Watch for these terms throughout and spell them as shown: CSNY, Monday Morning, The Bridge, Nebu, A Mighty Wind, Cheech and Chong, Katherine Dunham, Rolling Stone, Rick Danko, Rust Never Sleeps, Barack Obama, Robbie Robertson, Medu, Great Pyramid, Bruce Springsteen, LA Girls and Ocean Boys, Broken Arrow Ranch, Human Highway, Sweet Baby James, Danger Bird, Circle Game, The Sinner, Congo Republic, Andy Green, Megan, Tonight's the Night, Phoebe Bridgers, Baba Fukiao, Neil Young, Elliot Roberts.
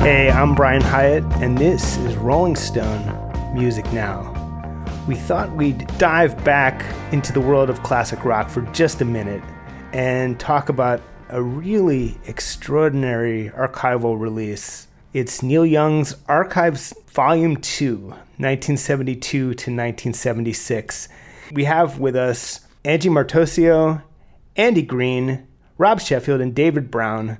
Hey, I'm Brian Hyatt, and this is Rolling Stone Music Now. We thought we'd dive back into the world of classic rock for just a minute and talk about a really extraordinary archival release. It's Neil Young's Archives Volume 2, 1972 to 1976. We have with us Angie Martoccio, Andy Green, Rob Sheffield, and David Brown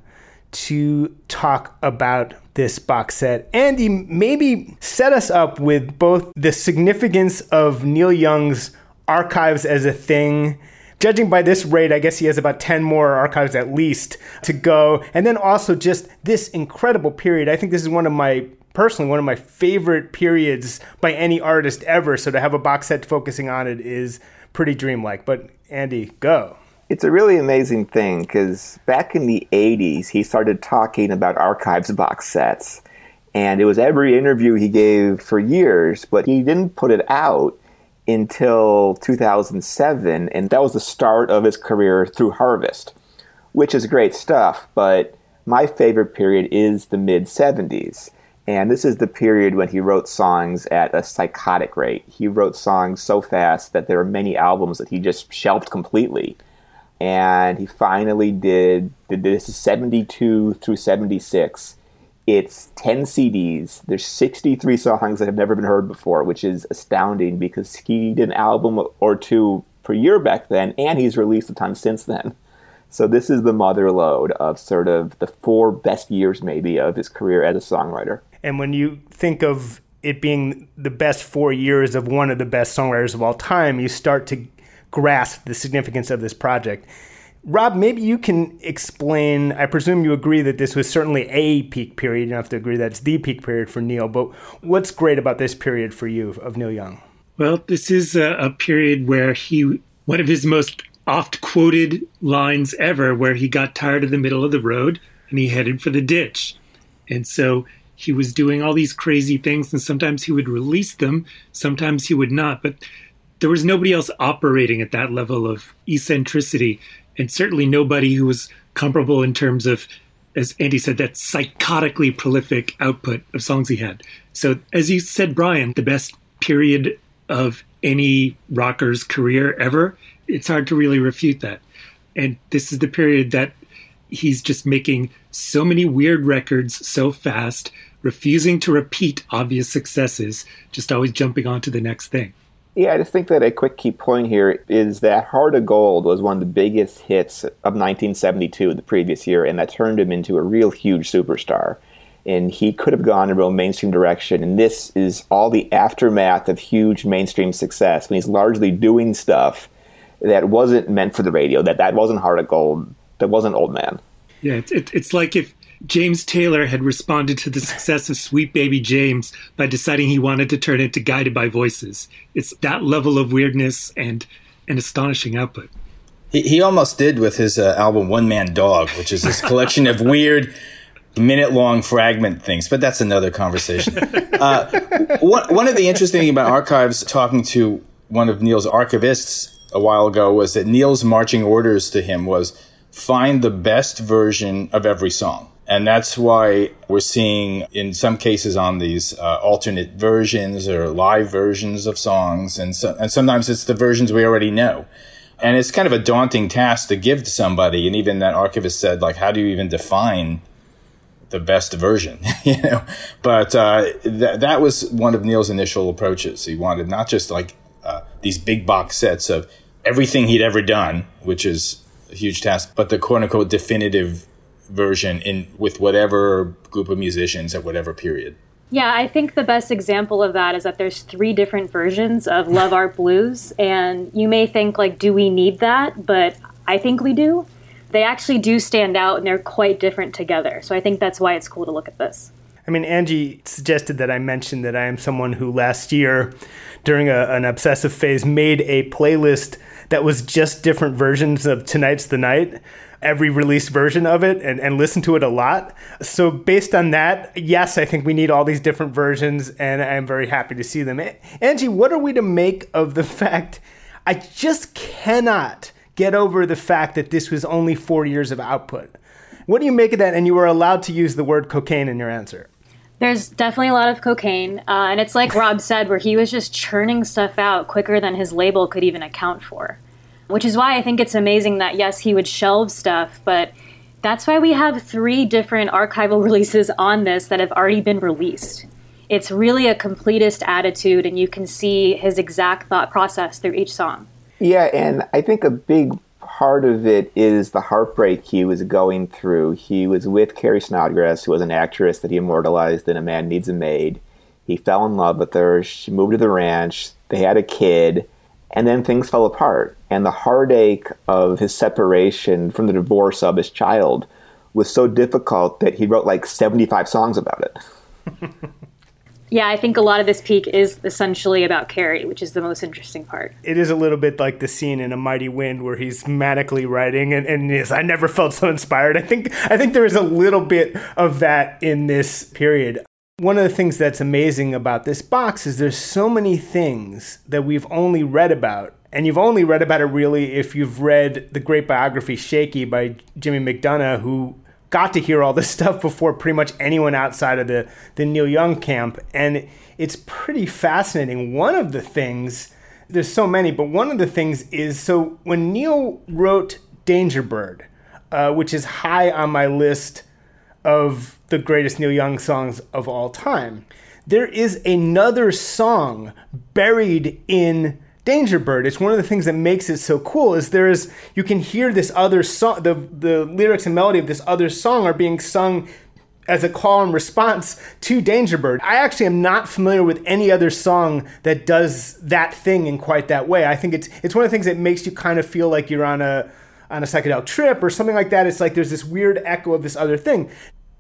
to talk about this box set. Andy, maybe set us up with both the significance of Neil Young's archives as a thing. Judging by this rate, I guess he has about 10 more archives at least to go. And then also just this incredible period. I think this is one of my favorite periods by any artist ever. So to have a box set focusing on it is pretty dreamlike. But Andy, go. It's a really amazing thing because back in the 80s, he started talking about archives box sets. And it was every interview he gave for years, but he didn't put it out until 2007. And that was the start of his career through Harvest, which is great stuff. But my favorite period is the mid-70s. And this is the period when he wrote songs at a psychotic rate. He wrote songs so fast that there are many albums that he just shelved completely. And he finally did this is 72 through 76. It's 10 CDs. There's 63 songs that have never been heard before, which is astounding because he did an album or two per year back then, and he's released a ton since then. So this is the mother lode of sort of the four best years maybe of his career as a songwriter. And when you think of it being the best 4 years of one of the best songwriters of all time, you start to grasp the significance of this project. Rob, maybe you can explain, I presume you agree that this was certainly a peak period. You don't have to agree that it's the peak period for Neil, but what's great about this period for you of Neil Young? Well, this is a period where one of his most oft-quoted lines ever, where he got tired of the middle of the road and he headed for the ditch. And so he was doing all these crazy things, and sometimes he would release them, sometimes he would not, but there was nobody else operating at that level of eccentricity, and certainly nobody who was comparable in terms of, as Andy said, that psychotically prolific output of songs he had. So as you said, Brian, the best period of any rocker's career ever, it's hard to really refute that. And this is the period that he's just making so many weird records so fast, refusing to repeat obvious successes, just always jumping on to the next thing. Yeah, I just think that a quick key point here is that Heart of Gold was one of the biggest hits of 1972, the previous year, and that turned him into a real huge superstar. And he could have gone in a real mainstream direction, and this is all the aftermath of huge mainstream success, when he's largely doing stuff that wasn't meant for the radio, that wasn't Heart of Gold, that wasn't Old Man. Yeah, it's like if James Taylor had responded to the success of Sweet Baby James by deciding he wanted to turn it to Guided by Voices. It's that level of weirdness and an astonishing output. He almost did with his album One Man Dog, which is this collection of weird minute-long fragment things, but that's another conversation. One of the interesting things about archives, talking to one of Neil's archivists a while ago, was that Neil's marching orders to him was find the best version of every song. And that's why we're seeing, in some cases, on these alternate versions or live versions of songs. And sometimes it's the versions we already know. And it's kind of a daunting task to give to somebody. And even that archivist said, like, how do you even define the best version? You know? But that was one of Neil's initial approaches. He wanted not just like these big box sets of everything he'd ever done, which is a huge task, but the quote-unquote definitive version with whatever group of musicians at whatever period. Yeah, I think the best example of that is that there's three different versions of Love Art Blues, and you may think, like, do we need that? But I think we do. they actually do stand out and they're quite different together. So I think that's why it's cool to look at this. I mean, Angie suggested that I mention that I am someone who last year, during an obsessive phase, made a playlist that was just different versions of Tonight's the Night, every released version of it, and listened to it a lot. So based on that, yes, I think we need all these different versions, and I'm very happy to see them. Angie, what are we to make of the fact I just cannot get over the fact that this was only 4 years of output? What do you make of that? And you were allowed to use the word cocaine in your answer. There's definitely a lot of cocaine. And it's like Rob said, where he was just churning stuff out quicker than his label could even account for. Which is why I think it's amazing that, yes, he would shelve stuff, but that's why we have 3 different archival releases on this that have already been released. It's really a completist attitude, and you can see his exact thought process through each song. Yeah, and I think a big part of it is the heartbreak he was going through. He was with Carrie Snodgress, who was an actress that he immortalized in A Man Needs a Maid. He fell in love with her. She moved to the ranch. They had a kid. And then things fell apart. And the heartache of his separation from the divorce of his child was so difficult that he wrote like 75 songs about it. Yeah, I think a lot of this peak is essentially about Carrie, which is the most interesting part. It is a little bit like the scene in A Mighty Wind where he's manically writing, and yes, I never felt so inspired. I think there is a little bit of that in this period. One of the things that's amazing about this box is there's so many things that we've only read about. And you've only read about it really if you've read the great biography Shaky by Jimmy McDonough, who got to hear all this stuff before pretty much anyone outside of the Neil Young camp. And it's pretty fascinating. One of the things, there's so many, but one of the things is, so when Neil wrote Danger Bird, which is high on my list of the greatest Neil Young songs of all time, there is another song buried in Danger Bird. It's one of the things that makes it so cool is you can hear this other song, the lyrics and melody of this other song are being sung as a call and response to Danger Bird. I actually am not familiar with any other song that does that thing in quite that way. I think it's one of the things that makes you kind of feel like you're on a psychedelic trip or something like that. It's like there's this weird echo of this other thing.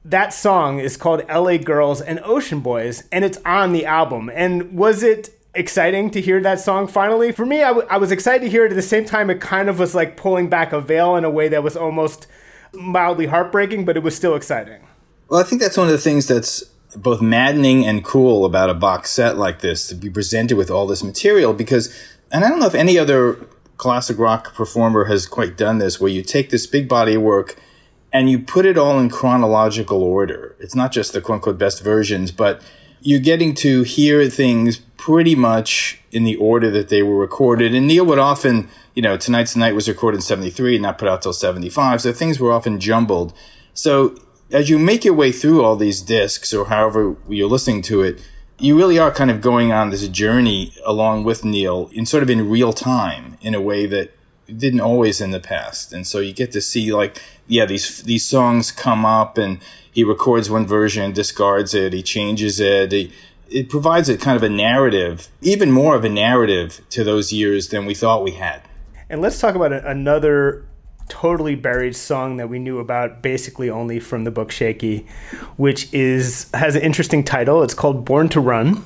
That song is called LA Girls and Ocean Boys, and it's on the album. And was it exciting to hear that song finally? For me, I was excited to hear it. At the same time, it kind of was like pulling back a veil in a way that was almost mildly heartbreaking, but it was still exciting. Well, I think that's one of the things that's both maddening and cool about a box set like this, to be presented with all this material, because, and I don't know if any other classic rock performer has quite done this, where you take this big body of work and you put it all in chronological order. It's not just the quote-unquote best versions, but you're getting to hear things pretty much in the order that they were recorded. And Neil would often, Tonight's the Night was recorded in 73 and not put out till 75, so things were often jumbled. So as you make your way through all these discs, or however you're listening to it, you really are kind of going on this journey along with Neil in real time in a way that didn't always in the past. And so you get to see these songs come up, and he records one version, discards it, he changes it. It provides a kind of a narrative, even more of a narrative to those years than we thought we had. And let's talk about another totally buried song that we knew about basically only from the book Shaky, which has an interesting title. It's called Born to Run.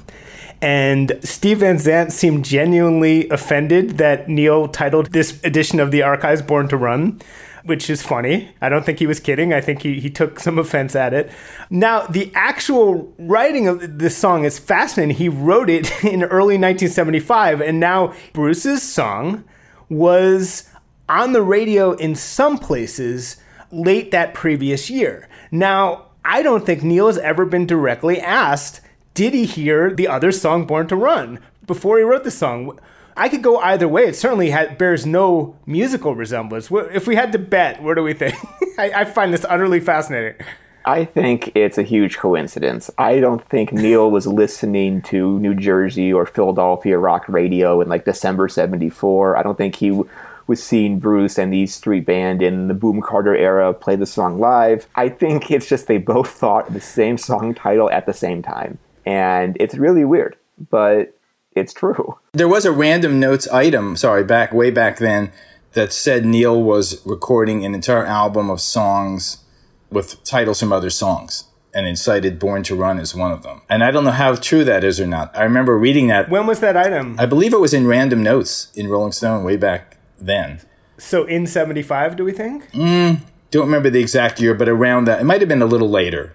And Steve Van Zandt seemed genuinely offended that Neil titled this edition of the archives Born to Run, which is funny. I don't think he was kidding. I think he took some offense at it. Now, the actual writing of this song is fascinating. He wrote it in early 1975, and now Bruce's song was on the radio in some places late that previous year. Now, I don't think Neil has ever been directly asked, did he hear the other song, Born to Run, before he wrote the song? I could go either way. It certainly bears no musical resemblance. If we had to bet, what do we think? I find this utterly fascinating. I think it's a huge coincidence. I don't think Neil was listening to New Jersey or Philadelphia rock radio in December 74. I don't think he was seeing Bruce and the E Street Band in the Boom Carter era play the song live. I think it's just they both thought the same song title at the same time. And it's really weird, but it's true. There was a Random Notes item, back way back then, that said Neil was recording an entire album of songs with titles from other songs, and incited Born to Run as one of them. And I don't know how true that is or not. I remember reading that. When was that item? I believe it was in Random Notes in Rolling Stone way back then. So in 75, do we think? Don't remember the exact year, but around that. It might have been a little later.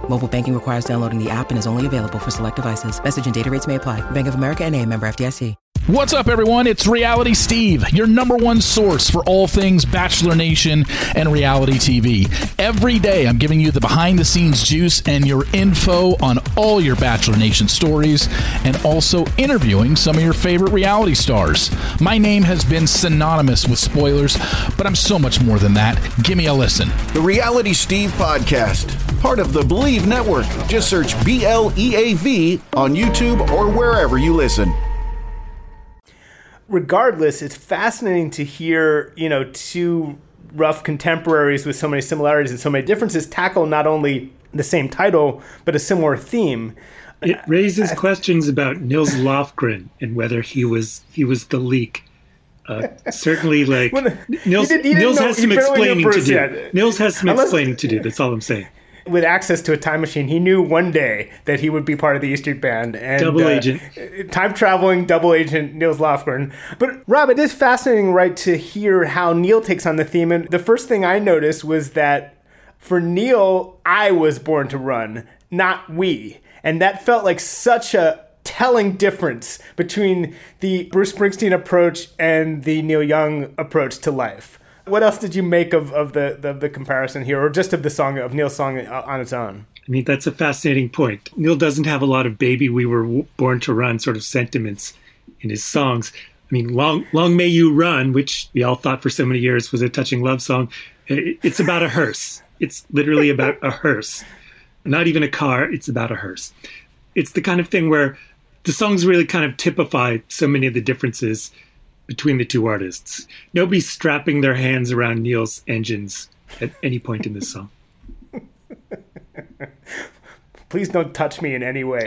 Mobile banking requires downloading the app and is only available for select devices. Message and data rates may apply. Bank of America N.A., member FDIC. What's up, everyone? It's Reality Steve, your number one source for all things Bachelor Nation and reality TV. Every day, I'm giving you the behind-the-scenes juice and your info on all your Bachelor Nation stories, and also interviewing some of your favorite reality stars. My name has been synonymous with spoilers, but I'm so much more than that. Give me a listen. The Reality Steve Podcast, part of the Believe Network. Just search BLEAV on YouTube or wherever you listen. Regardless, it's fascinating to hear, you know, two rough contemporaries with so many similarities and so many differences tackle not only the same title, but a similar theme. It raises questions about Nils Lofgren and whether he was the leak. Certainly, like, Nils has some explaining to do. Nils has some explaining to do. That's all I'm saying. With access to a time machine, he knew one day that he would be part of the E Street Band. And, double agent. Time-traveling double agent Nils Lofgren. But, Rob, it is fascinating, right, to hear how Neil takes on the theme. And the first thing I noticed was that for Neil, I was born to run, not we. And that felt like such a telling difference between the Bruce Springsteen approach and the Neil Young approach to life. What else did you make of the comparison here, or just of the song, of Neil's song on its own? I mean, that's a fascinating point. Neil doesn't have a lot of "Baby, We Were Born to Run" sort of sentiments in his songs. I mean, "Long May You Run," which we all thought for so many years was a touching love song, it's about a hearse. It's literally about a hearse. Not even a car, it's about a hearse. It's the kind of thing where the songs really kind of typify so many of the differences between the two artists. Nobody's strapping their hands around Neil's engines at any point in this song. Please don't touch me in any way.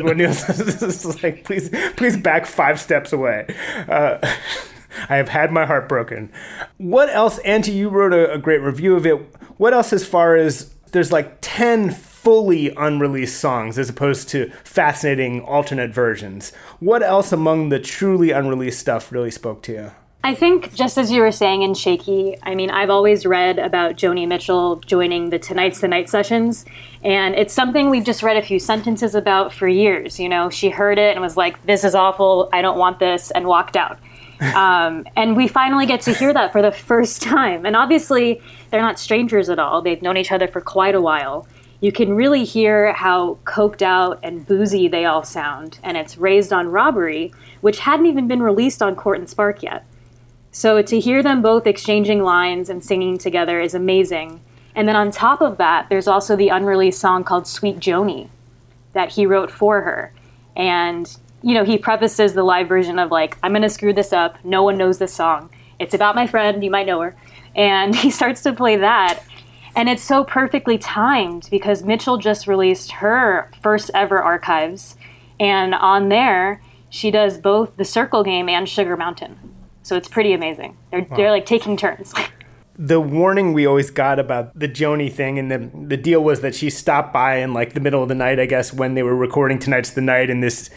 When Neil's is like, please back 5 steps away. I have had my heart broken. What else, Angie, you wrote a great review of it. What else, as far as there's like 10 fully unreleased songs as opposed to fascinating alternate versions. What else among the truly unreleased stuff really spoke to you? I think, just as you were saying in Shaky, I mean, I've always read about Joni Mitchell joining the Tonight's the Night sessions, and it's something we've just read a few sentences about for years. You know, she heard it and was like, this is awful, I don't want this, and walked out. And we finally get to hear that for the first time. And obviously, they're not strangers at all. They've known each other for quite a while. You can really hear how coked out and boozy they all sound, and it's Raised on Robbery, which hadn't even been released on Court and Spark yet. So to hear them both exchanging lines and singing together is amazing. And then on top of that, there's also the unreleased song called Sweet Joni that he wrote for her. And, you know, he prefaces the live version of like, I'm going to screw this up. No one knows this song. It's about my friend. You might know her. And he starts to play that. And it's so perfectly timed because Mitchell just released her first ever archives. And on there, she does both The Circle Game and Sugar Mountain. So it's pretty amazing. They're like taking turns. The warning we always got about the Joni thing, and the deal was that she stopped by in like the middle of the night, I guess, when they were recording Tonight's the Night in this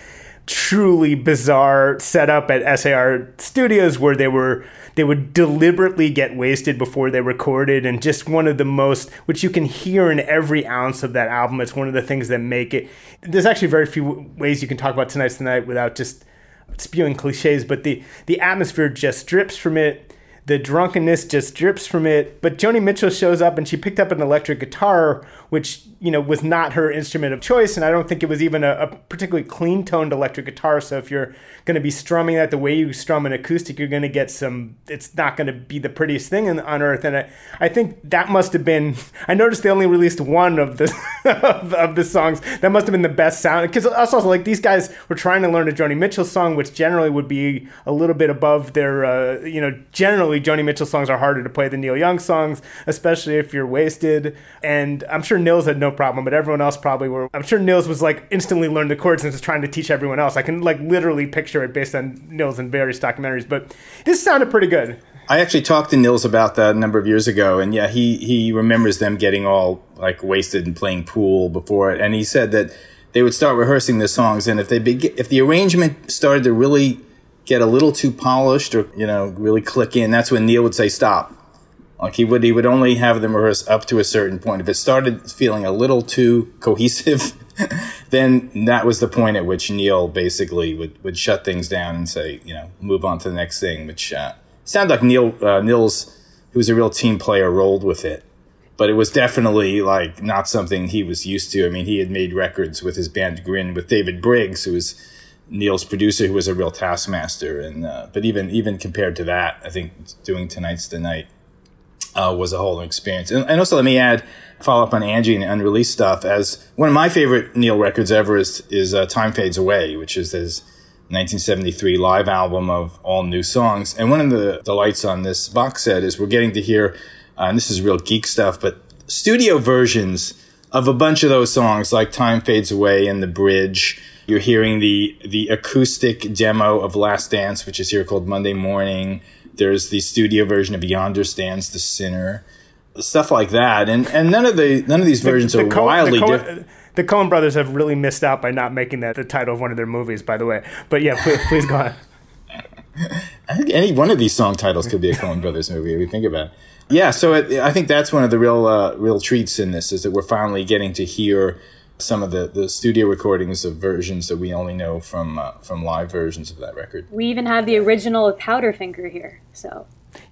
truly bizarre setup at SAR Studios where they would deliberately get wasted before they recorded. And just one of the most, which you can hear in every ounce of that album, it's one of the things that make it. There's actually very few ways you can talk about Tonight's the Night without just spewing cliches, but the atmosphere just drips from it. The drunkenness just drips from it. But Joni Mitchell shows up and she picked up an electric guitar, which, you know, was not her instrument of choice. And I don't think it was even a particularly clean toned electric guitar. So if you're going to be strumming that the way you strum an acoustic, you're going to get some, it's not going to be the prettiest thing on earth. And I think that must have been, I noticed they only released one of the, of the songs. That must have been the best sound. Because also, like, these guys were trying to learn a Joni Mitchell song, which generally would be a little bit above their, you know, generally Joni Mitchell songs are harder to play than Neil Young songs, especially if you're wasted. And I'm sure Nils had no problem, but everyone else probably were. I'm sure Nils was like instantly learned the chords and was trying to teach everyone else. I can like literally picture it based on Nils in various documentaries, but this sounded pretty good. I actually talked to Nils about that a number of years ago, and yeah, he remembers them getting all like wasted and playing pool before it, and he said that they would start rehearsing the songs, and if the arrangement started to really get a little too polished or, you know, really click in, that's when Neil would say stop. Like he would only have them rehearse up to a certain point. If it started feeling a little too cohesive, then that was the point at which Neil basically would shut things down and say, you know, move on to the next thing, which sounded like Nils, who was a real team player, rolled with it. But it was definitely like not something he was used to. I mean, he had made records with his band Grin with David Briggs, who was Neil's producer, who was a real taskmaster. And but even compared to that, I think doing Tonight's the Night was a whole new experience. And also, let me add, follow up on Angie and unreleased stuff, as one of my favorite Neil records ever is Time Fades Away, which is his 1973 live album of all new songs. And one of the delights on this box set is we're getting to hear, and this is real geek stuff, but studio versions of a bunch of those songs, like Time Fades Away and The Bridge. You're hearing the acoustic demo of Last Dance, which is here called Monday Morning. There's the studio version of Yonder Stands the Sinner, stuff like that. And none of these versions are wildly different. The Coen brothers have really missed out by not making that the title of one of their movies, by the way. But yeah, please go on. I think any one of these song titles could be a Coen brothers movie if you think about it. Yeah, so I think that's one of the real treats in this, is that we're finally getting to hear some of the studio recordings of versions that we only know from live versions of that record. We even have the original of Powderfinger here. So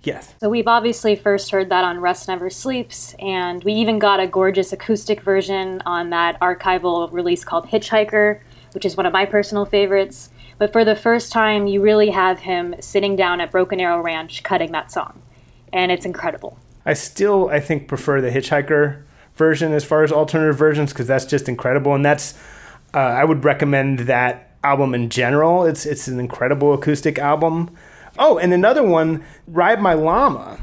yes. So we've obviously first heard that on Rust Never Sleeps, and we even got a gorgeous acoustic version on that archival release called Hitchhiker, which is one of my personal favorites. But for the first time, you really have him sitting down at Broken Arrow Ranch cutting that song, and it's incredible. I think, prefer the Hitchhiker version as far as alternative versions, because that's just incredible, and that's I would recommend that album in general. It's an incredible acoustic album. Oh, and another one, Ride My Llama,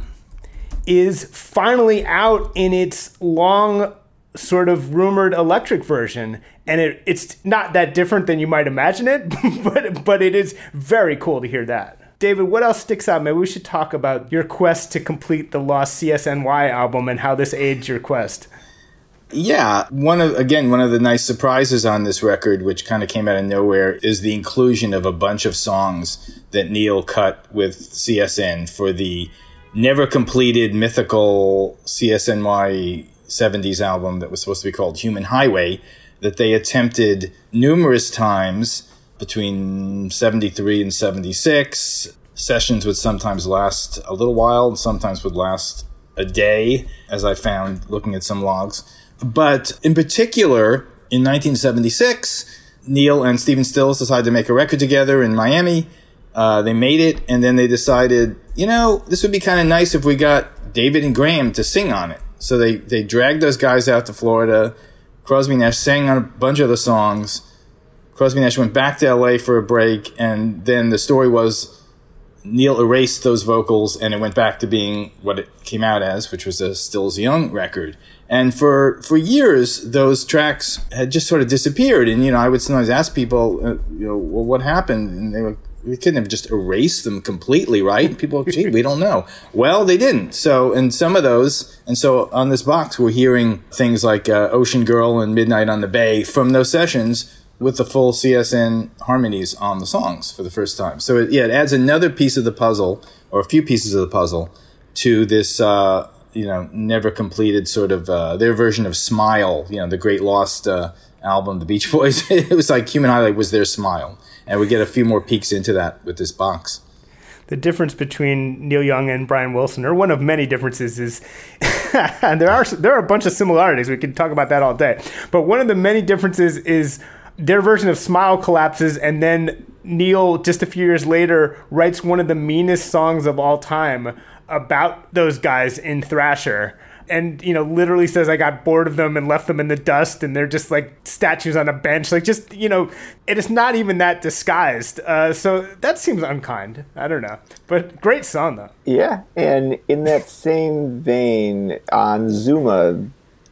is finally out in its long sort of rumored electric version, and it's not that different than you might imagine it, but it is very cool to hear that. David, what else sticks out? Maybe we should talk about your quest to complete the lost CSNY album and how this aids your quest. Yeah, one of the nice surprises on this record, which kind of came out of nowhere, is the inclusion of a bunch of songs that Neil cut with CSN for the never completed mythical CSNY 70s album that was supposed to be called Human Highway, that they attempted numerous times between 73 and 76. Sessions would sometimes last a little while and sometimes would last a day, as I found looking at some logs. But in particular, in 1976, Neil and Stephen Stills decided to make a record together in Miami. They made it, and then they decided, you know, this would be kind of nice if we got David and Graham to sing on it. So they dragged those guys out to Florida. Crosby Nash sang on a bunch of the songs. Crosby Nash went back to LA for a break, and then the story was Neil erased those vocals and it went back to being what it came out as, which was a Stills Young record. And for years, those tracks had just sort of disappeared. And, you know, I would sometimes ask people, you know, well, what happened? And they were, we couldn't have just erased them completely, right? And people, gee, we don't know. Well, they didn't. So, and some of those, and so on this box, we're hearing things like Ocean Girl and Midnight on the Bay from those sessions, with the full CSN harmonies on the songs for the first time. So, it adds another piece of the puzzle, or a few pieces of the puzzle, to this, you know, never completed sort of their version of Smile, you know, the great lost album, The Beach Boys. It was like Human Highlight was their Smile. And we get a few more peeks into that with this box. the difference between Neil Young and Brian Wilson, or one of many differences, is and there are a bunch of similarities. We could talk about that all day. But one of the many differences is their version of Smile collapses, and then Neil, just a few years later, writes one of the meanest songs of all time about those guys in Thrasher. And, you know, literally says, I got bored of them and left them in the dust, and they're just like statues on a bench. Like, just, you know, it is not even that disguised. So that seems unkind. I don't know. But great song, though. Yeah. And in that same vein, on Zuma,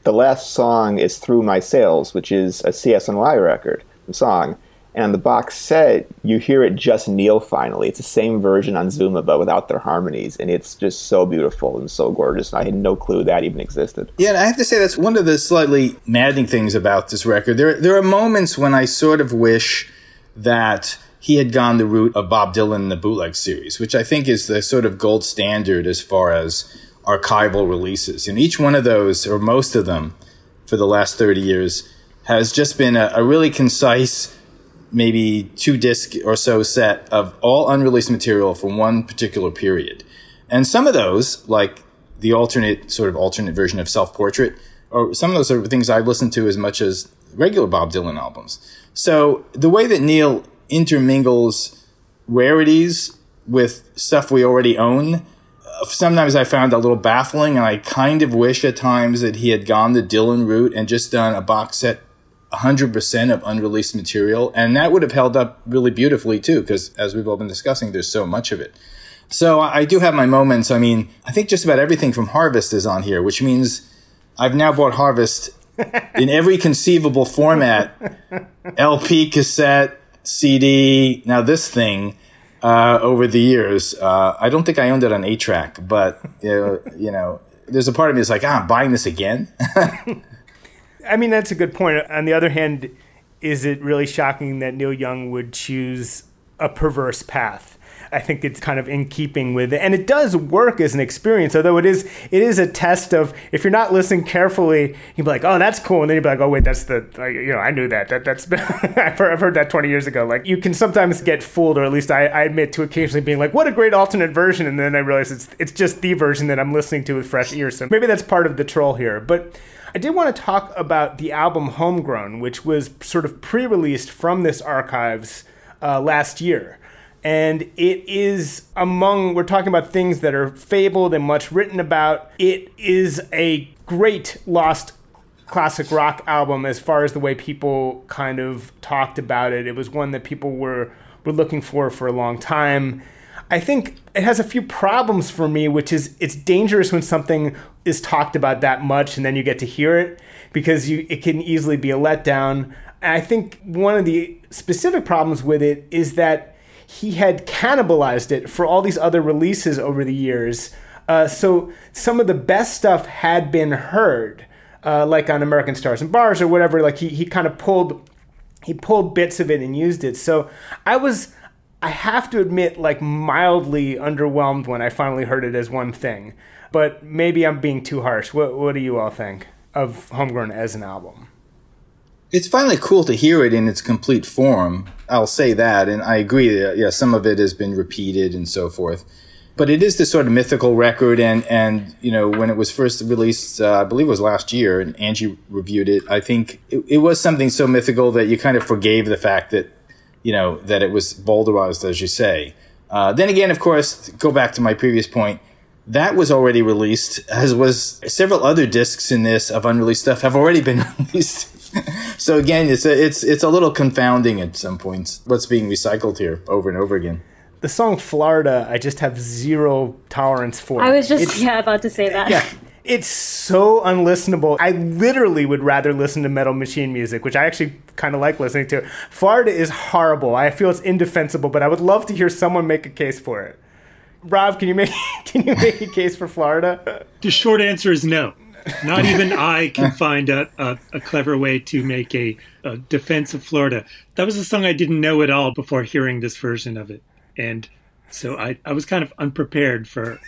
the last song is Through My Sails, which is a CSNY record song. And on the box set, you hear it just Neil finally. It's the same version on Zuma, but without their harmonies. And it's just so beautiful and so gorgeous. And I had no clue that even existed. Yeah, and I have to say that's one of the slightly maddening things about this record. There are moments when I sort of wish that he had gone the route of Bob Dylan in the bootleg series, which I think is the sort of gold standard as far as archival releases. And each one of those, or most of them, for the last 30 years, has just been a really concise, maybe 2-disc or so set of all unreleased material from one particular period. And some of those, like the alternate version of Self-Portrait, or some of those are things I've listened to as much as regular Bob Dylan albums. So the way that Neil intermingles rarities with stuff we already own, sometimes I found a little baffling, and I kind of wish at times that he had gone the Dylan route and just done a box set 100% of unreleased material, and that would have held up really beautifully too, because as we've all been discussing, there's so much of it. So I do have my moments. I mean, I think just about everything from Harvest is on here, which means I've now bought Harvest in every conceivable format, LP, cassette, CD, now this thing, over the years. I don't think I owned it on 8-track, but you know, there's a part of me that's like, I'm buying this again. I mean, that's a good point. On the other hand, is it really shocking that Neil Young would choose a perverse path? I think it's kind of in keeping with it. And it does work as an experience, although it is a test of, if you're not listening carefully, you'd be like, oh, that's cool. And then you'd be like, oh, wait, that's I knew that. That's I've heard that 20 years ago. Like, you can sometimes get fooled, or at least I admit to occasionally being like, what a great alternate version. And then I realize it's just the version that I'm listening to with fresh ears. So maybe that's part of the troll here. But I did want to talk about the album Homegrown, which was sort of pre-released from this archives last year. And it is we're talking about things that are fabled and much written about. It is a great lost classic rock album as far as the way people kind of talked about it. It was one that people were looking for a long time. I think it has a few problems for me, which is it's dangerous when something is talked about that much and then you get to hear it, because it can easily be a letdown. And I think one of the specific problems with it is that he had cannibalized it for all these other releases over the years. So some of the best stuff had been heard, like on American Stars and Bars or whatever. Like he kind of pulled bits of it and used it. So I have to admit, like, mildly underwhelmed when I finally heard it as one thing. But maybe I'm being too harsh. What do you all think of Homegrown as an album? It's finally cool to hear it in its complete form. I'll say that, and I agree that, yeah, some of it has been repeated and so forth. But it is this sort of mythical record, and you know, when it was first released, I believe it was last year, and Angie reviewed it, I think it was something so mythical that you kind of forgave the fact that, you know, that it was bolderized, as you say. Then again, of course, go back to my previous point, that was already released, as was several other discs in this of unreleased stuff have already been released. So again, it's a little confounding at some points what's being recycled here over and over again. The song Florida, I just have zero tolerance for. I was just about to say that. Yeah. It's so unlistenable. I literally would rather listen to Metal Machine music, which I actually kind of like listening to. Florida is horrible. I feel it's indefensible, but I would love to hear someone make a case for it. Rob, can you make a case for Florida? The short answer is no. Not even I can find a clever way to make a defense of Florida. That was a song I didn't know at all before hearing this version of it. And so I was kind of unprepared for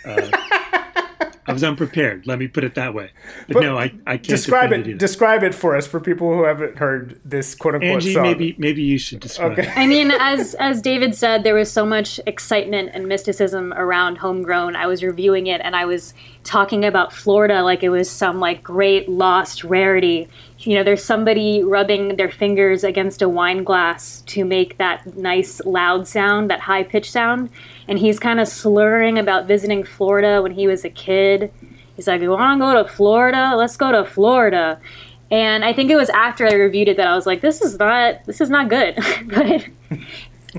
I was unprepared. Let me put it that way. But no, I can't describe it. Describe it for us for people who haven't heard this quote unquote Angie, song. Maybe you should describe it. I mean, as David said, there was so much excitement and mysticism around Homegrown. I was reviewing it and I was talking about Florida like it was some like great lost rarity. You know, there's somebody rubbing their fingers against a wine glass to make that nice loud sound, that high pitched sound. And he's kind of slurring about visiting Florida when he was a kid. He's like, you want to go to Florida? Let's go to Florida. And I think it was after I reviewed it that I was like, this is not good. But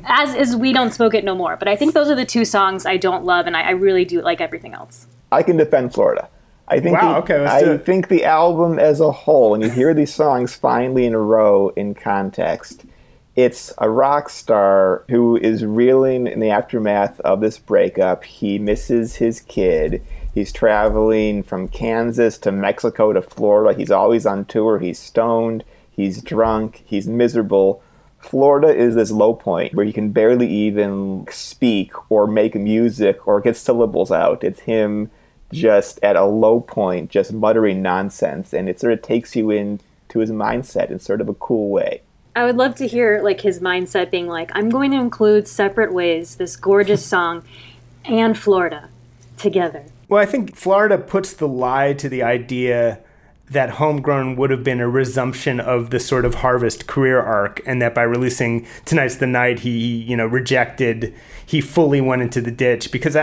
as is We Don't Smoke It No More. But I think those are the two songs I don't love, and I really do like everything else. I can defend Florida. I think the album as a whole, when you hear these songs finally in a row in context, it's a rock star who is reeling in the aftermath of this breakup. He misses his kid. He's traveling from Kansas to Mexico to Florida. He's always on tour. He's stoned. He's drunk. He's miserable. Florida is this low point where he can barely even speak or make music or get syllables out. It's him just at a low point, just muttering nonsense, and it sort of takes you into his mindset in sort of a cool way. I would love to hear like his mindset being like, I'm going to include Separate Ways, this gorgeous song, and Florida together. Well, I think Florida puts the lie to the idea that Homegrown would have been a resumption of the sort of Harvest career arc, and that by releasing Tonight's the Night, he fully went into the ditch. Because,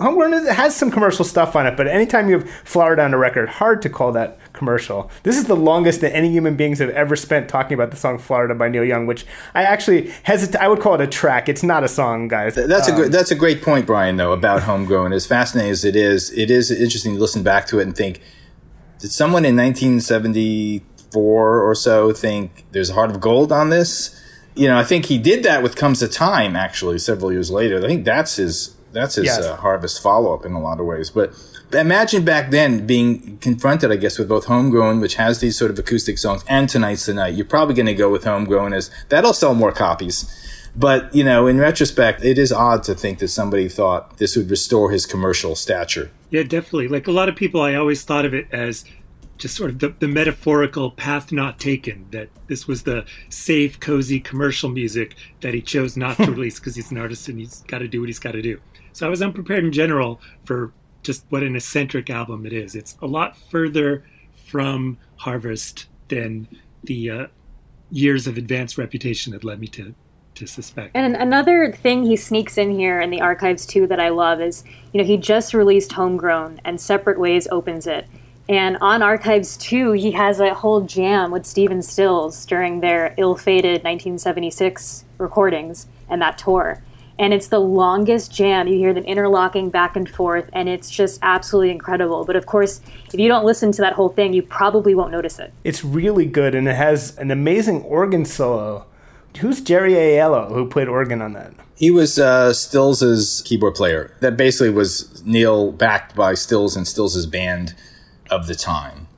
Homegrown has some commercial stuff on it, but anytime you have Florida on a record, hard to call that commercial. This is the longest that any human beings have ever spent talking about the song Florida by Neil Young, which I actually hesitate. I would call it a track. It's not a song, guys. That's a great point, Brian, though, about Homegrown. As fascinating as it is interesting to listen back to it and think, did someone in 1974 or so think there's a Heart of Gold on this? You know, I think he did that with Comes a Time, actually, several years later. I think that's his yes. Harvest follow-up in a lot of ways. But imagine back then being confronted, I guess, with both Homegrown, which has these sort of acoustic songs, and Tonight's the Night. You're probably going to go with Homegrown as that'll sell more copies. But, you know, in retrospect, it is odd to think that somebody thought this would restore his commercial stature. Yeah, definitely. Like a lot of people, I always thought of it as just sort of the metaphorical path not taken, that this was the safe, cozy commercial music that he chose not to release because he's an artist and he's got to do what he's got to do. So I was unprepared in general for just what an eccentric album it is. It's a lot further from Harvest than the years of advanced reputation had led me to suspect. And another thing he sneaks in here in the archives too that I love is, he just released Homegrown and Separate Ways opens it. And on Archives 2, he has a whole jam with Stephen Stills during their ill-fated 1976 recordings and that tour. And it's the longest jam. You hear them interlocking back and forth, and it's just absolutely incredible. But of course, if you don't listen to that whole thing, you probably won't notice it. It's really good, and it has an amazing organ solo. Who's Jerry Aiello, who played organ on that? He was Stills' keyboard player. That basically was Neil backed by Stills and Stills' band of the time.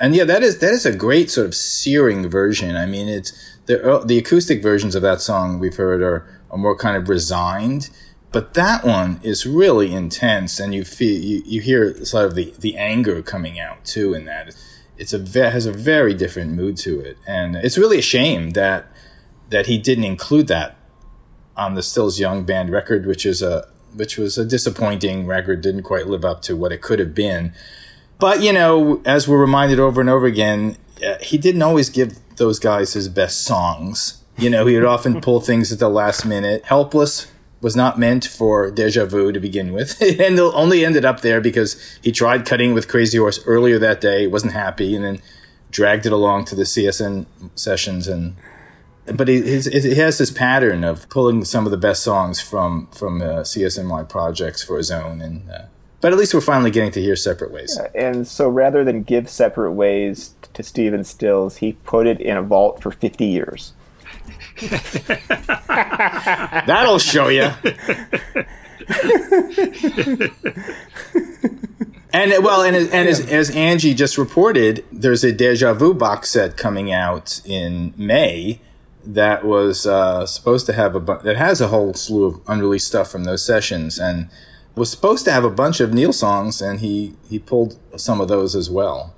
And yeah, that is a great sort of searing version. I mean, it's the acoustic versions of that song we've heard are more kind of resigned. But that one is really intense, and you hear sort of the anger coming out, too, in that. It has a very different mood to it. And it's really a shame that he didn't include that on the Stills Young Band record, which was a disappointing record, didn't quite live up to what it could have been. But, as we're reminded over and over again, he didn't always give those guys his best songs. He would often pull things at the last minute. Helpless was not meant for Deja Vu to begin with. And it only ended up there because he tried cutting with Crazy Horse earlier that day, wasn't happy, and then dragged it along to the CSN sessions and... But he has this pattern of pulling some of the best songs from CSNY projects for his own. But at least we're finally getting to hear Separate Ways. Yeah, and so rather than give Separate Ways to Stephen Stills, he put it in a vault for 50 years. That'll show you. As Angie just reported, there's a Deja Vu box set coming out in May that was supposed to have that has a whole slew of unreleased stuff from those sessions, and was supposed to have a bunch of Neil songs, and he pulled some of those as well.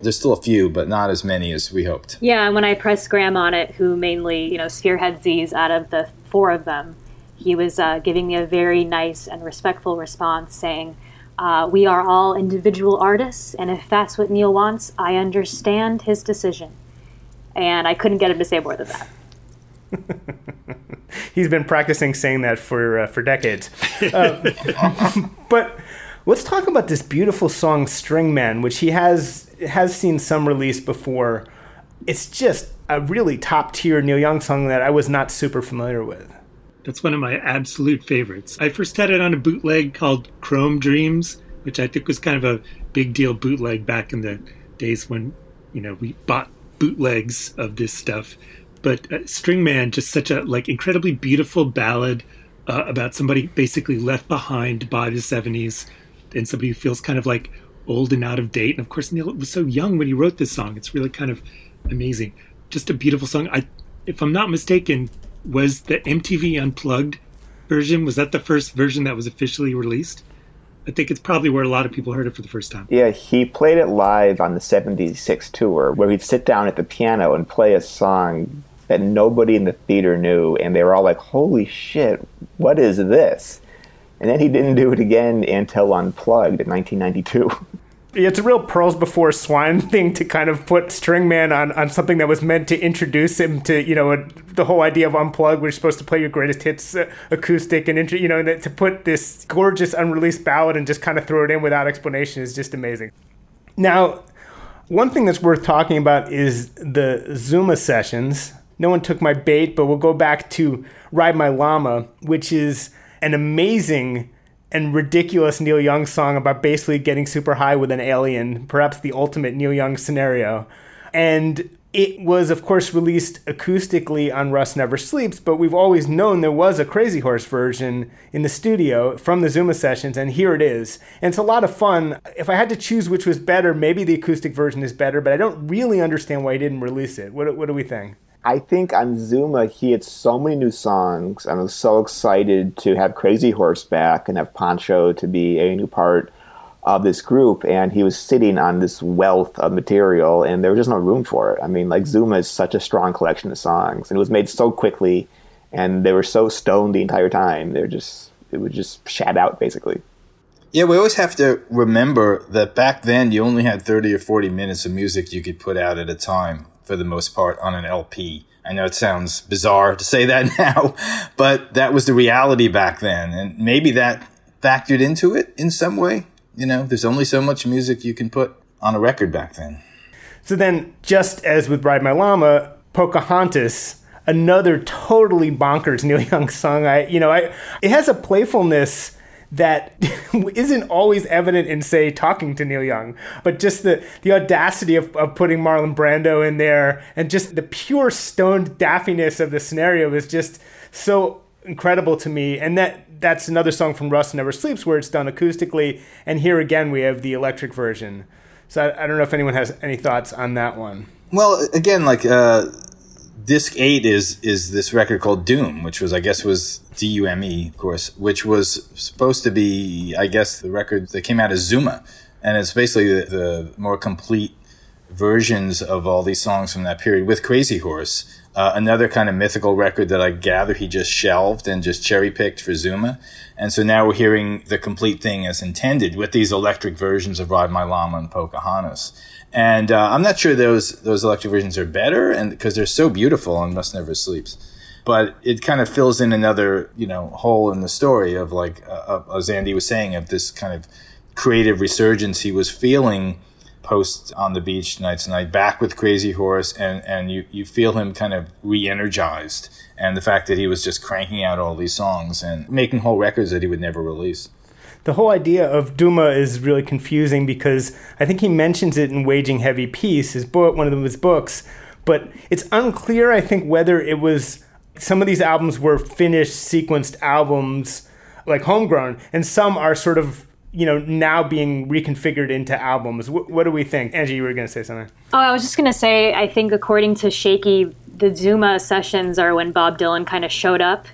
There's still a few, but not as many as we hoped. Yeah, and when I pressed Graham on it, who mainly, spearheads these out of the four of them, he was giving me a very nice and respectful response saying, we are all individual artists, and if that's what Neil wants, I understand his decision. And I couldn't get him to say more than that. He's been practicing saying that for decades. But let's talk about this beautiful song, String Man, which he has seen some release before. It's just a really top-tier Neil Young song that I was not super familiar with. That's one of my absolute favorites. I first had it on a bootleg called Chrome Dreams, which I think was kind of a big deal bootleg back in the days when, we bought bootlegs of this stuff. But String Man, just such a incredibly beautiful ballad about somebody basically left behind by the 70s and somebody who feels kind of old and out of date. And of course, Neil was so young when he wrote this song. It's really kind of amazing. Just a beautiful song. If I'm not mistaken, was the MTV Unplugged version, was that the first version that was officially released? I think it's probably where a lot of people heard it for the first time. Yeah, he played it live on the 76 tour, where he'd sit down at the piano and play a song that nobody in the theater knew, and they were all like, holy shit, what is this? And then he didn't do it again until Unplugged in 1992. It's a real pearls before swine thing to kind of put String Man on something that was meant to introduce him to, the whole idea of Unplugged. We're supposed to play your greatest hits acoustic and, and to put this gorgeous unreleased ballad and just kind of throw it in without explanation is just amazing. Now, one thing that's worth talking about is the Zuma sessions. No one took my bait, but we'll go back to Ride My Llama, which is an amazing and ridiculous Neil Young song about basically getting super high with an alien, perhaps the ultimate Neil Young scenario. And it was, of course, released acoustically on Rust Never Sleeps, but we've always known there was a Crazy Horse version in the studio from the Zuma sessions, and here it is. And it's a lot of fun. If I had to choose which was better, maybe the acoustic version is better, but I don't really understand why he didn't release it. What do we think? I think on Zuma, he had so many new songs, and I was so excited to have Crazy Horse back and have Poncho to be a new part of this group, and he was sitting on this wealth of material, and there was just no room for it. I mean, Zuma is such a strong collection of songs, and it was made so quickly, and they were so stoned the entire time. It was just shat out, basically. Yeah, we always have to remember that back then, you only had 30 or 40 minutes of music you could put out at a time, for the most part, on an LP. I know it sounds bizarre to say that now, but that was the reality back then. And maybe that factored into it in some way. There's only so much music you can put on a record back then. So then, just as with Ride My Llama, Pocahontas, another totally bonkers Neil Young song. It has a playfulness that isn't always evident in, say, talking to Neil Young, but just the audacity of putting Marlon Brando in there and just the pure stoned daffiness of the scenario is just so incredible to me. And that's another song from Rust Never Sleeps where it's done acoustically. And here again, we have the electric version. So I don't know if anyone has any thoughts on that one. Well, again, Disc 8 is this record called Doom, which was, I guess, was D-U-M-E, of course, which was supposed to be, I guess, the record that came out as Zuma. And it's basically the more complete versions of all these songs from that period with Crazy Horse, another kind of mythical record that I gather he just shelved and just cherry-picked for Zuma. And so now we're hearing the complete thing as intended with these electric versions of Ride My Llama and Pocahontas. And I'm not sure those electric versions are better, and because they're so beautiful and Rust Never Sleeps. But it kind of fills in another, hole in the story of as Andy was saying, of this kind of creative resurgence he was feeling post On the Beach, Tonight's the Night, back with Crazy Horse, and you feel him kind of re-energized, and the fact that he was just cranking out all these songs and making whole records that he would never release. The whole idea of Duma is really confusing because I think he mentions it in Waging Heavy Peace, one of his books, but it's unclear, I think, whether it was some of these albums were finished, sequenced albums, like Homegrown, and some are sort of, now being reconfigured into albums. What do we think? Angie, you were going to say something. Oh, I was just going to say, I think according to Shaky, the Zuma sessions are when Bob Dylan kind of showed up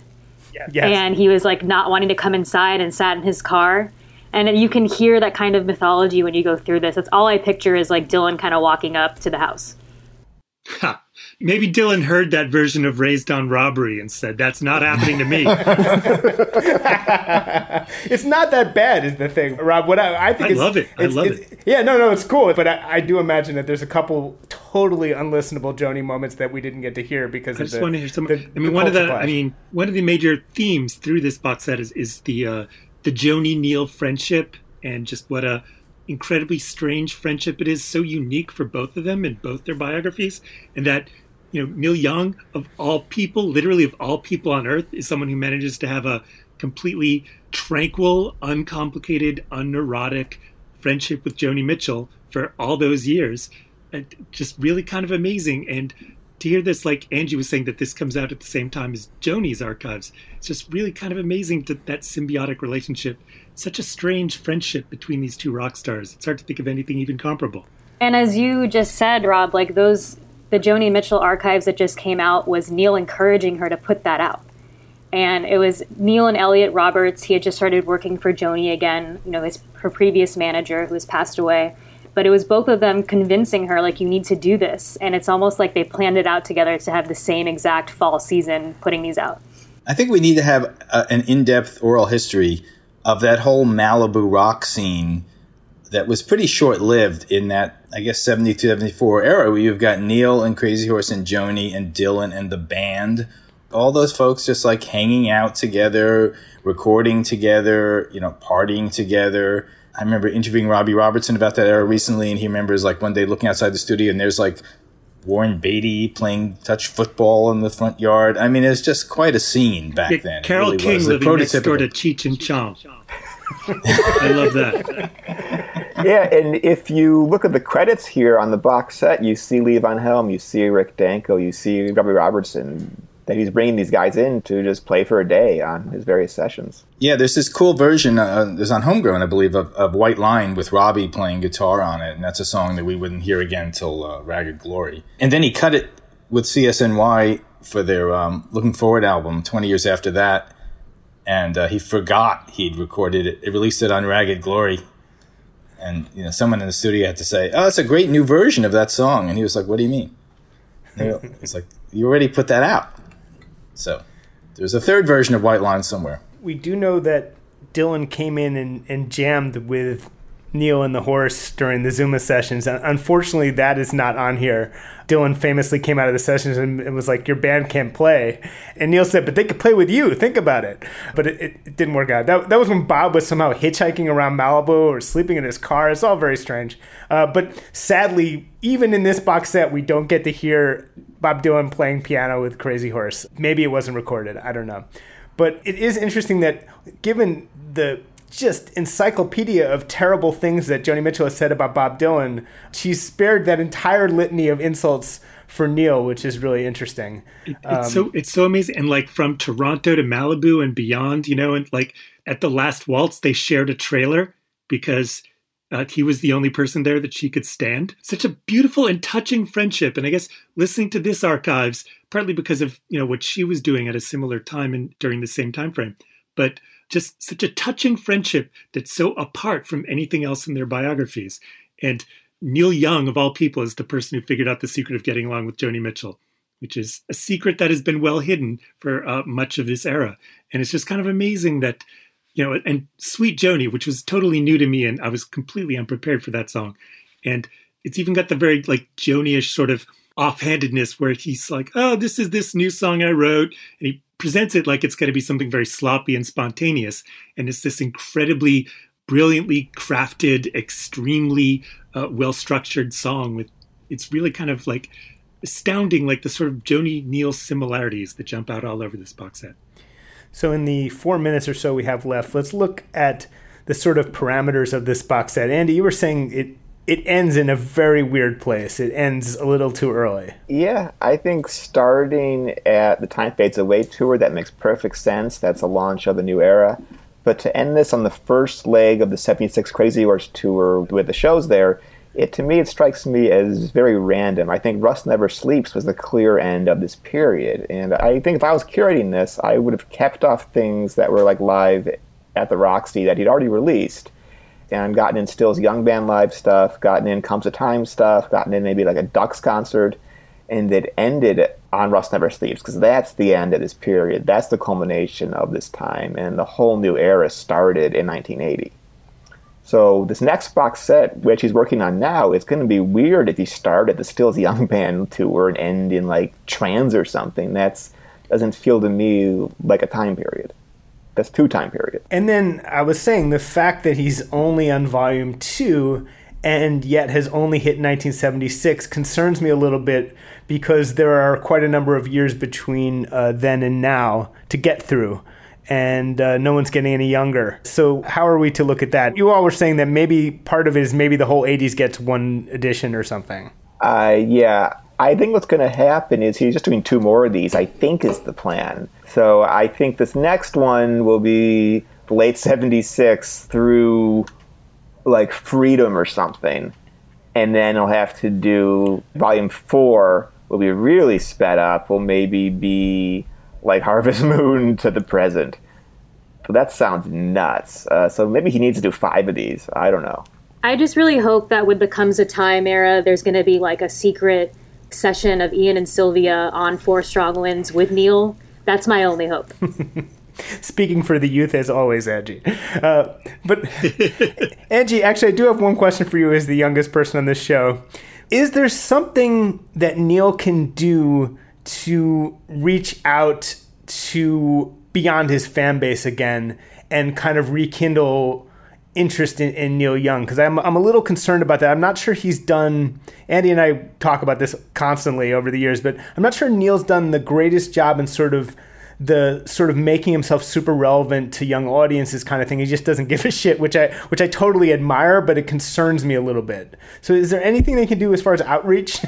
Yes. And he was like not wanting to come inside and sat in his car. And you can hear that kind of mythology when you go through this. That's all I picture is like Dylan kind of walking up to the house. Huh. Maybe Dylan heard that version of Raised on Robbery and said, that's not happening to me. It's not that bad is the thing, Rob. What I think I love it. I love it. Yeah, no, it's cool. But I do imagine that there's a couple totally unlistenable Joni moments that we didn't get to hear because I just want to hear some. One of the major themes through this box set is the Joni Neil friendship and just what a incredibly strange friendship it is, so unique for both of them in both their biographies, and that, you know, Neil Young, of all people, literally of all people on earth, is someone who manages to have a completely tranquil, uncomplicated, unneurotic friendship with Joni Mitchell for all those years. And just really kind of amazing. And to hear this, like Angie was saying, that this comes out at the same time as Joni's Archives, it's just really kind of amazing that symbiotic relationship. Such a strange friendship between these two rock stars. It's hard to think of anything even comparable. And as you just said, Rob, like the Joni Mitchell Archives that just came out was Neil encouraging her to put that out. And it was Neil and Elliot Roberts. He had just started working for Joni again, you know, her previous manager who has passed away. But it was both of them convincing her, like, you need to do this. And it's almost like they planned it out together to have the same exact fall season putting these out. I think we need to have an in-depth oral history of that whole Malibu rock scene that was pretty short-lived in that, I guess, 72, 74 era where you've got Neil and Crazy Horse and Joni and Dylan and the band. All those folks just like hanging out together, recording together, you know, partying together. I remember interviewing Robbie Robertson about that era recently, and he remembers like one day looking outside the studio and there's like Warren Beatty playing touch football in the front yard. I mean, it was just quite a scene back then. Carole really King living next door to Cheech and Chong. I love that. Yeah, and if you look at the credits here on the box set, you see Lee Von Helm, you see Rick Danko, you see Robbie Robertson, that he's bringing these guys in to just play for a day on his various sessions. Yeah, there's this cool version, there's on Homegrown, I believe, of White Line with Robbie playing guitar on it, and that's a song that we wouldn't hear again until Ragged Glory. And then he cut it with CSNY for their Looking Forward album 20 years after that, and he forgot he'd recorded it. It released it on Ragged Glory. And you know, someone in the studio had to say, oh, it's a great new version of that song. And he was like, what do you mean? It's like, you already put that out. So there's a third version of White Line somewhere. We do know that Dylan came in and jammed with Neil and the Horse during the Zuma sessions. Unfortunately, that is not on here. Dylan famously came out of the sessions and was like, your band can't play. And Neil said, but they could play with you. Think about it. But it didn't work out. That was when Bob was somehow hitchhiking around Malibu or sleeping in his car. It's all very strange. But sadly, even in this box set, we don't get to hear Bob Dylan playing piano with Crazy Horse. Maybe it wasn't recorded. I don't know. But it is interesting that given the just encyclopedia of terrible things that Joni Mitchell has said about Bob Dylan, she's spared that entire litany of insults for Neil, which is really interesting. It's so amazing. And like from Toronto to Malibu and beyond, you know, and like at the last waltz, they shared a trailer because he was the only person there that she could stand. Such a beautiful and touching friendship. And I guess listening to this Archives, partly because of, you know, what she was doing at a similar time and during the same time frame, but just such a touching friendship that's so apart from anything else in their biographies. And Neil Young, of all people, is the person who figured out the secret of getting along with Joni Mitchell, which is a secret that has been well hidden for much of this era. And it's just kind of amazing that, you know, and Sweet Joni, which was totally new to me, and I was completely unprepared for that song. And it's even got the very, like, Joni-ish sort of offhandedness where he's like, oh, this is this new song I wrote. And he presents it like it's going to be something very sloppy and spontaneous. And it's this incredibly brilliantly crafted, extremely well-structured song with, it's really kind of like astounding, like the sort of Joni Neil similarities that jump out all over this box set. So in the 4 minutes or so we have left, let's look at the sort of parameters of this box set. Andy, you were saying it ends in a very weird place. It ends a little too early. Yeah, I think starting at the Time Fades Away tour, that makes perfect sense. That's a launch of the new era. But to end this on the first leg of the 76 Crazy Horse tour with the shows there to me, it strikes me as very random. I think Rust Never Sleeps was the clear end of this period. And I think if I was curating this, I would have kept off things that were like live at the Roxy that he'd already released and gotten in Stills Young Band live stuff, gotten in Comes a Time stuff, gotten in maybe like a Ducks concert, and that ended on Rust Never Sleeps, because that's the end of this period. That's the culmination of this time, and the whole new era started in 1980. So this next box set, which he's working on now, it's going to be weird if he started at the Stills Young Band tour and end in like Trans or something. That doesn't feel to me like a time period. That's two time periods. And then I was saying the fact that he's only on volume 2 and yet has only hit 1976 concerns me a little bit, because there are quite a number of years between then and now to get through. And no one's getting any younger. So how are we to look at that? You all were saying that maybe part of it is maybe the whole 80s gets one edition or something. Yeah. I think what's going to happen is he's just doing 2 more of these, I think, is the plan. So I think this next one will be late 76 through, like, Freedom or something. And then he'll have to do volume 4 will be really sped up, will maybe be like Harvest Moon to the present. So that sounds nuts. So maybe he needs to do 5 of these. I don't know. I just really hope that with the Comes a Time era, there's going to be like a secret session of Ian and Sylvia on 4 Strong Winds with Neil. That's my only hope. Speaking for the youth as always, Angie. But Angie, actually, I do have one question for you as the youngest person on this show. Is there something that Neil can do to reach out to beyond his fan base again and kind of rekindle interest in Neil Young? Because I'm a little concerned about that. I'm not sure he's done, Andy and I talk about this constantly over the years, but I'm not sure Neil's done the greatest job in sort of making himself super relevant to young audiences kind of thing. He just doesn't give a shit, which I totally admire, but it concerns me a little bit. So is there anything they can do as far as outreach?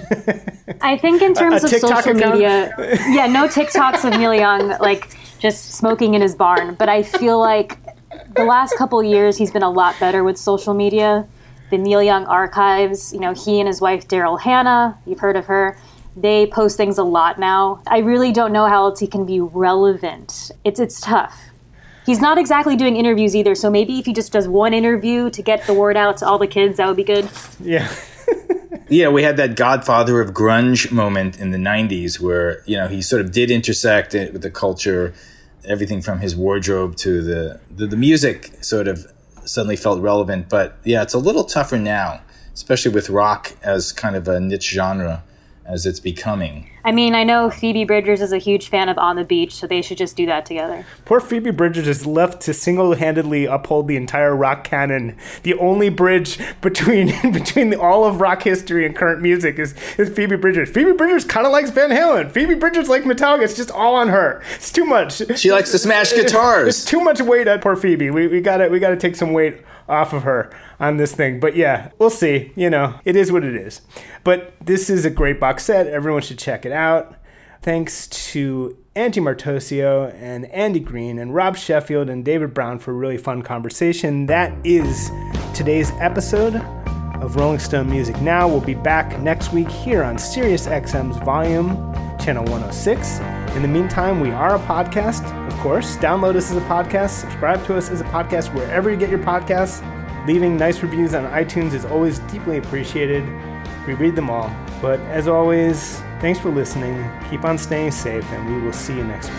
I think in terms of TikTok social account? Media, yeah, no TikToks of Neil Young, like just smoking in his barn. But I feel like the last couple of years, he's been a lot better with social media. The Neil Young Archives, you know, he and his wife, Daryl Hannah, you've heard of her. They post things a lot now. I really don't know how else he can be relevant. It's tough. He's not exactly doing interviews either, so maybe if he just does one interview to get the word out to all the kids, that would be good. Yeah. Yeah, we had that Godfather of Grunge moment in the 90s where, you know, he sort of did intersect it with the culture, everything from his wardrobe to the music sort of suddenly felt relevant. But, yeah, it's a little tougher now, especially with rock as kind of a niche genre as it's becoming. I mean, I know Phoebe Bridgers is a huge fan of On the Beach, so they should just do that together. Poor Phoebe Bridgers is left to single-handedly uphold the entire rock canon. The only bridge between all of rock history and current music is Phoebe Bridgers. Phoebe Bridgers kind of likes Van Halen. Phoebe Bridgers likes Metallica. It's just all on her. It's too much. She likes to smash guitars. It's too much weight on poor Phoebe. We gotta take some weight off of her on this thing. But yeah, we'll see. You know, it is what it is. But this is a great box set. Everyone should check it out. Thanks to Angie Martoccio and Andy Green and Rob Sheffield and David Brown for a really fun conversation. That is today's episode of Rolling Stone Music Now. We'll be back next week here on SiriusXM's Volume, Channel 106. In the meantime, we are a podcast, of course. Download us as a podcast. Subscribe to us as a podcast wherever you get your podcasts. Leaving nice reviews on iTunes is always deeply appreciated. We read them all. But as always, thanks for listening. Keep on staying safe, and we will see you next week.